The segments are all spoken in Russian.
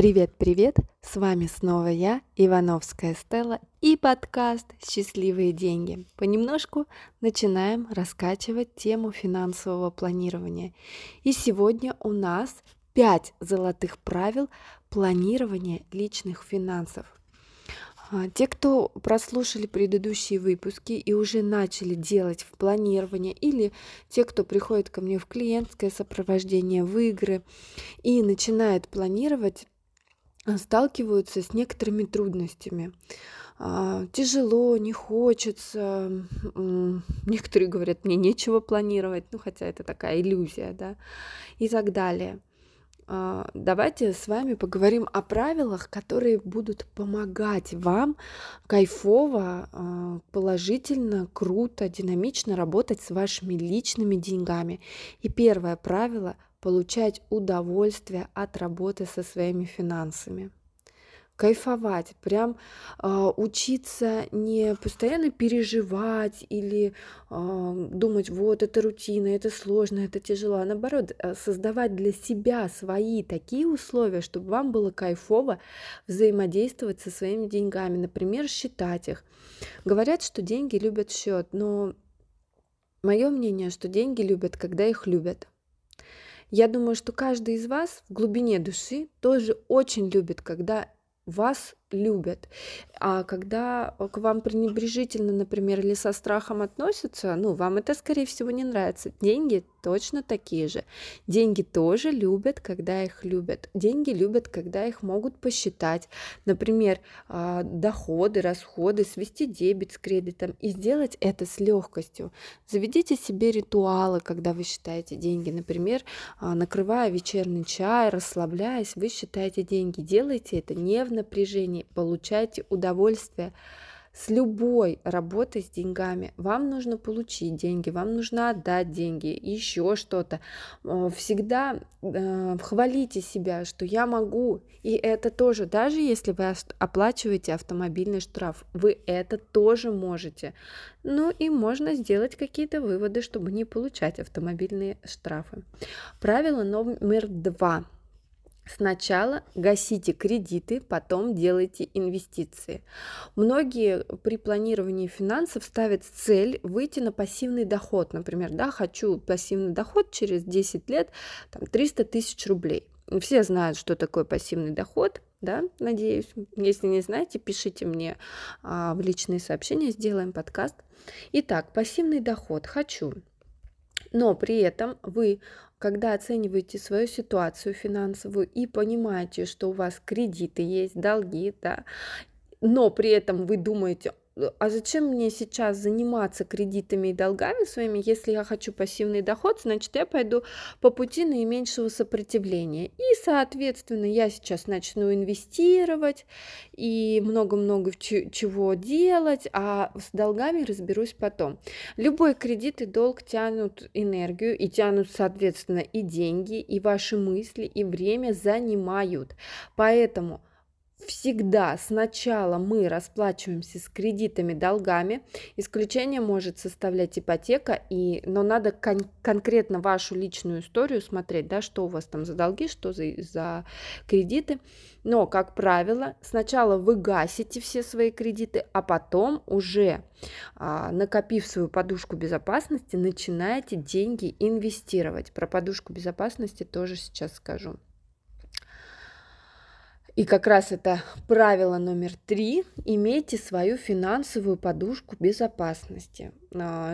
Привет-привет! С вами снова я, Ивановская Стелла, и подкаст «Счастливые деньги». Понемножку начинаем раскачивать тему финансового планирования. И сегодня у нас 5 золотых правил планирования личных финансов. Те, кто прослушали предыдущие выпуски и уже начали делать в планирование, или те, кто приходит ко мне в клиентское сопровождение, в игры и начинает планировать, сталкиваются с некоторыми трудностями. Тяжело, не хочется. Некоторые говорят, мне нечего планировать, хотя это такая иллюзия, да, и так далее. Давайте с вами поговорим о правилах, которые будут помогать вам кайфово, положительно, круто, динамично работать с вашими личными деньгами. И первое правило – получать удовольствие от работы со своими финансами. Кайфовать, прям учиться не постоянно переживать или думать, вот это рутина, это сложно, это тяжело, а наоборот, создавать для себя свои такие условия, чтобы вам было кайфово взаимодействовать со своими деньгами, например, считать их. Говорят, что деньги любят счет, но мое мнение, что деньги любят, когда их любят. Я думаю, что каждый из вас в глубине души тоже очень любит, когда вас любят, а когда к вам пренебрежительно, например, или со страхом относятся, вам это, скорее всего, не нравится. Деньги точно такие же. Деньги тоже любят, когда их любят. Деньги любят, когда их могут посчитать, например, доходы, расходы, свести дебет с кредитом и сделать это с легкостью. Заведите себе ритуалы, когда вы считаете деньги, например, накрывая вечерний чай, расслабляясь, вы считаете деньги. Делайте это не в напряжении. Получайте удовольствие с любой работой с деньгами. Вам нужно получить деньги, вам нужно отдать деньги, еще что-то. Всегда хвалите себя, что я могу. И это тоже, даже если вы оплачиваете автомобильный штраф, вы это тоже можете. И можно сделать какие-то выводы, чтобы не получать автомобильные штрафы. Правило номер 2. Сначала гасите кредиты, потом делайте инвестиции. Многие при планировании финансов ставят цель выйти на пассивный доход. Например, хочу пассивный доход через 10 лет, 300 тысяч рублей. Все знают, что такое пассивный доход, да, надеюсь. Если не знаете, пишите мне в личные сообщения, сделаем подкаст. Итак, пассивный доход хочу. Но при этом вы, когда оцениваете свою ситуацию финансовую и понимаете, что у вас кредиты есть, долги, да, но при этом вы думаете, а зачем мне сейчас заниматься кредитами и долгами своими, если я хочу пассивный доход, значит, я пойду по пути наименьшего сопротивления. И, соответственно, я сейчас начну инвестировать и много-много чего делать, а с долгами разберусь потом. Любой кредит и долг тянут энергию и тянут, соответственно, и деньги, и ваши мысли, и время занимают. Поэтому всегда сначала мы расплачиваемся с кредитами, долгами. Исключение может составлять ипотека, но надо конкретно вашу личную историю смотреть, да, что у вас там за долги, что за кредиты. Но, как правило, сначала вы гасите все свои кредиты, а потом уже, накопив свою подушку безопасности, начинаете деньги инвестировать. Про подушку безопасности тоже сейчас скажу. И как раз это правило номер 3. Имейте свою финансовую подушку безопасности.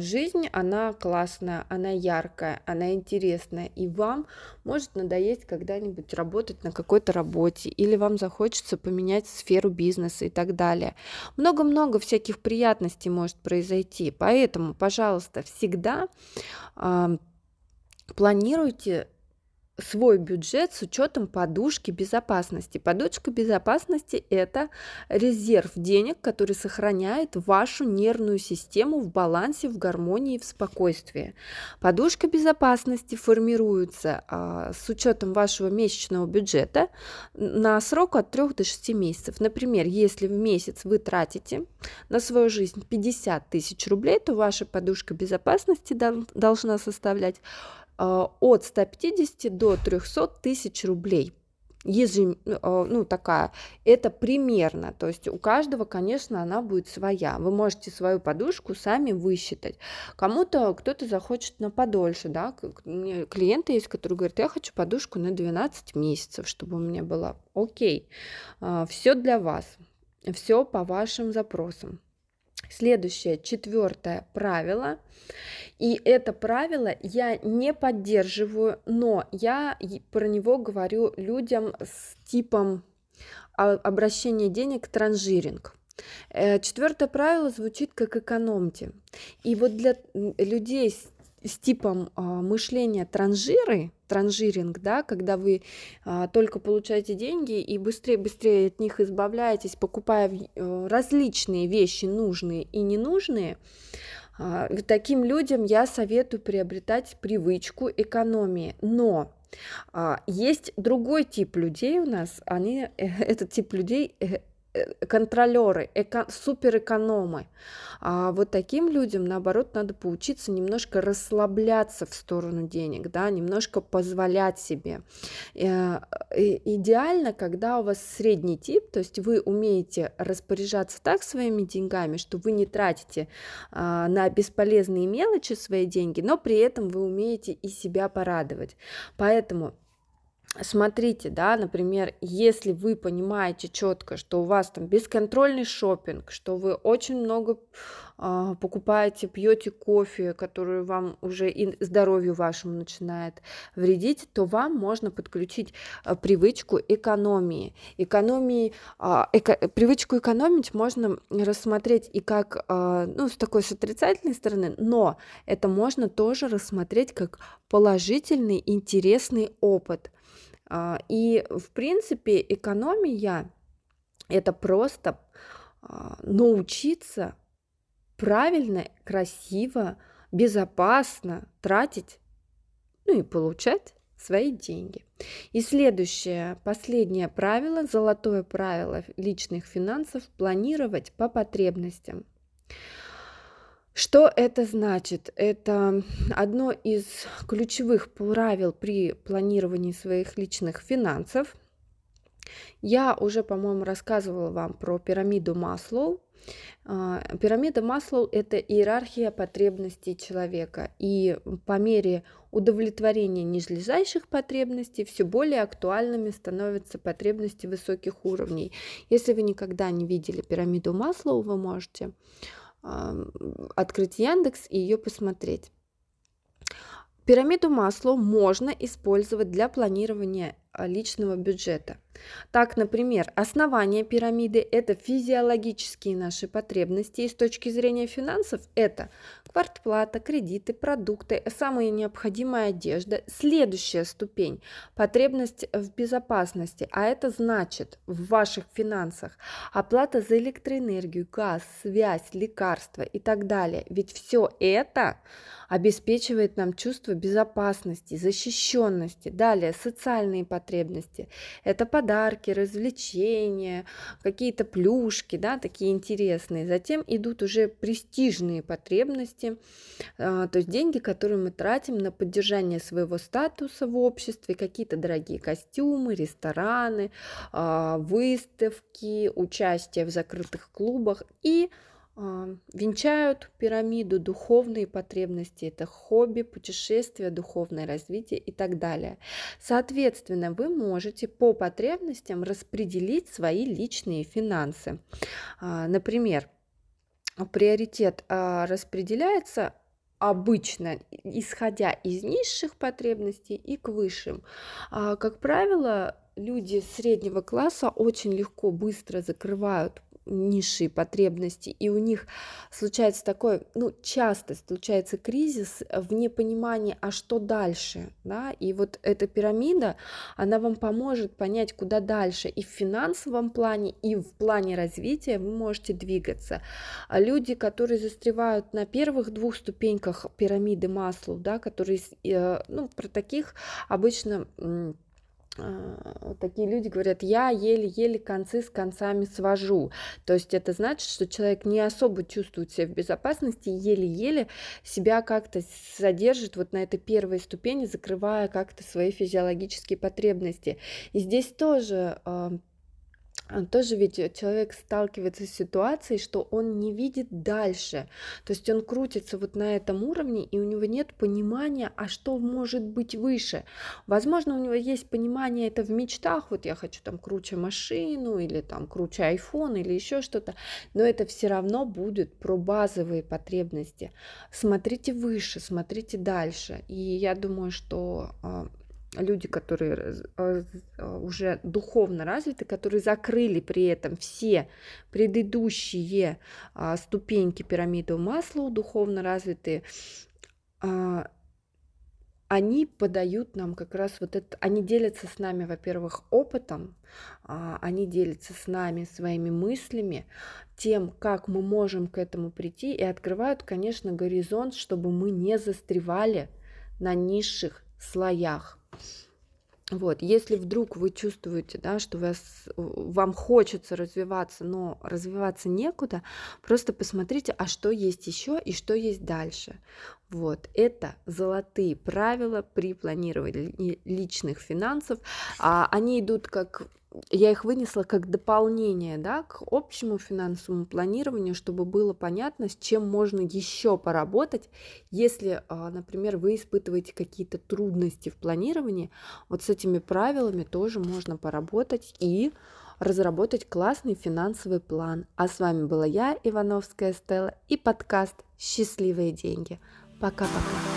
Жизнь, она классная, она яркая, она интересная. И вам может надоесть когда-нибудь работать на какой-то работе. Или вам захочется поменять сферу бизнеса и так далее. Много-много всяких приятностей может произойти. Поэтому, пожалуйста, всегда планируйте свой бюджет с учетом подушки безопасности. Подушка безопасности – это резерв денег, который сохраняет вашу нервную систему в балансе, в гармонии, в спокойствии. Подушка безопасности формируется с учетом вашего месячного бюджета на срок от 3 до 6 месяцев. Например, если в месяц вы тратите на свою жизнь 50 тысяч рублей, то ваша подушка безопасности должна составлять от 150 до 300 тысяч рублей. такая, это примерно, то есть у каждого, конечно, она будет своя, вы можете свою подушку сами высчитать, кто-то захочет на подольше, да, клиенты есть, которые говорят, я хочу подушку на 12 месяцев, чтобы у меня была, окей, все для вас, все по вашим запросам. Следующее, 4-е правило, и это правило я не поддерживаю, но я про него говорю людям с типом обращения денег транжиринг. 4-е правило звучит как экономьте, и вот для людей с типом мышления транжиринг, да, когда вы только получаете деньги и быстрее от них избавляетесь, покупая различные вещи, нужные и ненужные, таким людям я советую приобретать привычку экономии. Но есть другой тип людей у нас, этот тип людей контролеры, суперэкономы. А вот таким людям, наоборот, надо поучиться немножко расслабляться в сторону денег, да, немножко позволять себе. Идеально, когда у вас средний тип, то есть вы умеете распоряжаться так своими деньгами, что вы не тратите на бесполезные мелочи свои деньги, но при этом вы умеете и себя порадовать. Поэтому смотрите, да, например, если вы понимаете четко, что у вас там бесконтрольный шопинг, что вы очень много покупаете, пьете кофе, который вам уже и здоровью вашему начинает вредить, то вам можно подключить привычку экономии. Привычку экономить можно рассмотреть и как, с отрицательной стороны, но это можно тоже рассмотреть как положительный, интересный опыт. И, в принципе, экономия – это просто научиться правильно, красиво, безопасно тратить, и получать свои деньги. И следующее, последнее правило, золотое правило личных финансов – планировать по потребностям. Что это значит? Это одно из ключевых правил при планировании своих личных финансов. Я уже, по-моему, рассказывала вам про пирамиду Маслоу. Пирамида Маслоу – это иерархия потребностей человека, и по мере удовлетворения нижележащих потребностей все более актуальными становятся потребности высоких уровней. Если вы никогда не видели пирамиду Маслоу, вы можете открыть Яндекс и ее посмотреть. Пирамиду Маслоу можно использовать для планирования личного бюджета. Так, например, основание пирамиды – это физиологические наши потребности, и с точки зрения финансов это квартплата, кредиты, продукты, самая необходимая одежда. Следующая ступень – потребность в безопасности, а это значит в ваших финансах оплата за электроэнергию, газ, связь, лекарства и так далее. Ведь все это обеспечивает нам чувство безопасности, защищенности. Далее, социальные потребности – это подарки, развлечения, какие-то плюшки, да, такие интересные. Затем идут уже престижные потребности, то есть деньги, которые мы тратим на поддержание своего статуса в обществе, какие-то дорогие костюмы, рестораны, выставки, участие в закрытых клубах. И венчают пирамиду духовные потребности, это хобби, путешествия, духовное развитие и так далее. Соответственно, вы можете по потребностям распределить свои личные финансы. Например, приоритет распределяется обычно, исходя из низших потребностей и к высшим. Как правило, люди среднего класса очень легко, быстро закрывают низшие потребности, и у них случается такой, часто случается кризис в непонимании, а что дальше, да, и вот эта пирамида, она вам поможет понять, куда дальше, и в финансовом плане, и в плане развития вы можете двигаться. А люди, которые застревают на первых 2 ступеньках пирамиды Маслоу, да, которые, про таких обычно такие люди говорят, я еле-еле концы с концами свожу. То есть это значит, что человек не особо чувствует себя в безопасности, еле-еле себя как-то содержит вот на этой первой ступени, закрывая как-то свои физиологические потребности. И здесь тоже ведь человек сталкивается с ситуацией, что он не видит дальше, то есть он крутится вот на этом уровне, и у него нет понимания, а что может быть выше. Возможно, у него есть понимание это в мечтах, вот я хочу там круче машину, или там круче iPhone, или еще что-то, но это все равно будет про базовые потребности. Смотрите выше, смотрите дальше, и я думаю, что... люди, которые уже духовно развиты, которые закрыли при этом все предыдущие ступеньки пирамиды Маслоу, духовно развитые, они подают нам как раз вот это, они делятся с нами, во-первых, опытом, они делятся с нами своими мыслями, тем, как мы можем к этому прийти, и открывают, конечно, горизонт, чтобы мы не застревали на низших слоях. Вот, если вдруг вы чувствуете, да, что вам хочется развиваться, но развиваться некуда, просто посмотрите, а что есть еще и что есть дальше. Вот, это золотые правила при планировании личных финансов. Они идут как... Я их вынесла как дополнение, да, к общему финансовому планированию, чтобы было понятно, с чем можно еще поработать, если, например, вы испытываете какие-то трудности в планировании. Вот с этими правилами тоже можно поработать и разработать классный финансовый план. А с вами была я, Ивановская Стелла, и подкаст «Счастливые деньги». Пока-пока.